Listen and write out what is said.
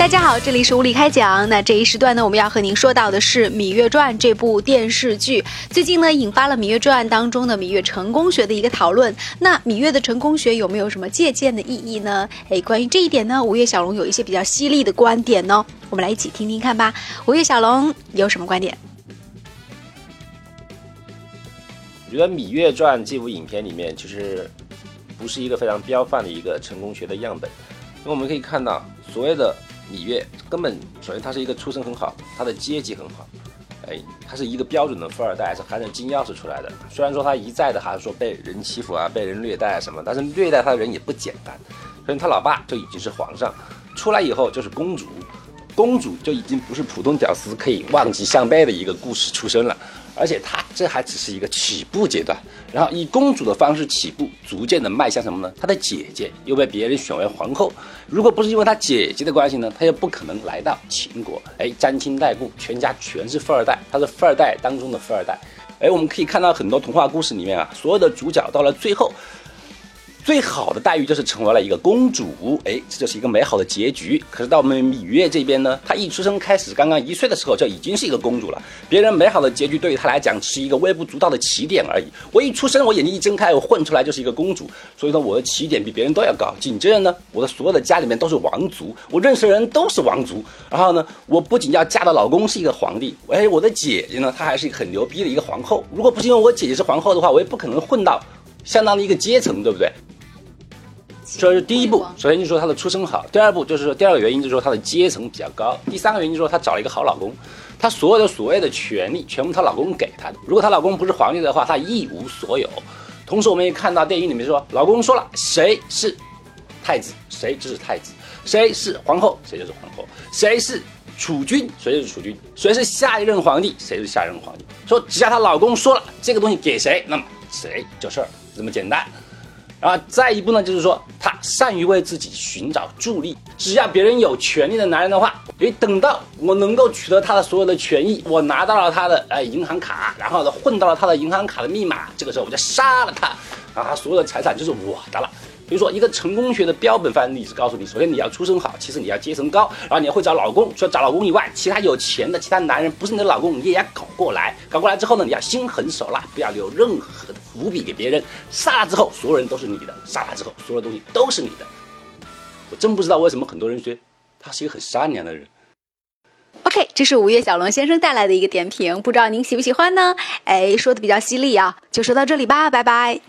大家好，这里是无理开讲。那这一时段呢，我们要和您说到的是《芈月传》这部电视剧。最近呢，引发了《芈月传》当中的芈月成功学的一个讨论。那芈月的成功学有没有什么借鉴的意义呢？关于这一点呢，午夜小龙有一些比较犀利的观点呢，我们来一起听听看吧。午夜小龙有什么观点？我觉得《芈月传》这部影片里面其实不是一个非常标范的一个成功学的样本，因为我们可以看到所谓的芈月根本，首先她是一个出身很好，她的阶级很好，她是一个标准的富二代，是含着金钥匙出来的。虽然说她一再的还是说被人欺负啊，被人虐待啊什么，但是虐待她的人也不简单。所以她老爸就已经是皇上，出来以后就是公主，公主就已经不是普通屌丝可以望其项背的一个故事出身了。而且她这还只是一个起步阶段，然后以公主的方式起步，逐渐的迈向什么呢？她的姐姐又被别人选为皇后，如果不是因为她姐姐的关系呢，她又不可能来到秦国，沾亲带故，全家全是富二代，她是富二代当中的富二代。我们可以看到很多童话故事里面啊，所有的主角到了最后，最好的待遇就是成为了一个公主，这就是一个美好的结局。可是到我们芈月这边呢，她一出生开始，刚刚1岁的时候就已经是一个公主了。别人美好的结局对于她来讲是一个微不足道的起点而已。我一出生，我眼睛一睁开，我混出来就是一个公主，所以说我的起点比别人都要高。紧接着呢，我的所有的家里面都是王族，我认识的人都是王族。然后呢，我不仅要嫁的老公是一个皇帝，我的姐姐呢，她还是一个很牛逼的一个皇后。如果不是因为我姐姐是皇后的话，我也不可能混到相当的一个阶层，对不对？所以是第一步，首先就是说她的出身好；第二步就是说，第二个原因就是说她的阶层比较高；第三个原因就是说她找了一个好老公，她所有的所谓的权利全部她老公给她的。如果她老公不是皇帝的话，她一无所有。同时我们也看到电影里面说，老公说了谁是太子谁就是太子，谁是皇后谁就是皇后，谁是储君谁就是储君，谁是下一任皇帝谁就是下一任皇帝。说只要她老公说了这个东西给谁，那么谁就是，这么简单。然后再一步呢，就是说他善于为自己寻找助力。只要别人有权利的男人的话，等到我能够取得他的所有的权益，我拿到了他的银行卡，然后混到了他的银行卡的密码，这个时候我就杀了他，然后他所有的财产就是我的了。比如说一个成功学的标本范例是告诉你，首先你要出身好，其次你要阶层高，然后你要会找老公，除了找老公以外，其他有钱的其他男人不是你的老公，你也要搞过来。搞过来之后呢，你要心狠手辣，不要留任何的伏笔给别人。杀了之后所有人都是你的，杀了之后所有的东西都是你的。我真不知道为什么很多人觉得他是一个很善良的人。OK， 这是午夜小龙先生带来的一个点评，不知道您喜不喜欢呢？说的比较犀利啊，就说到这里吧，拜拜。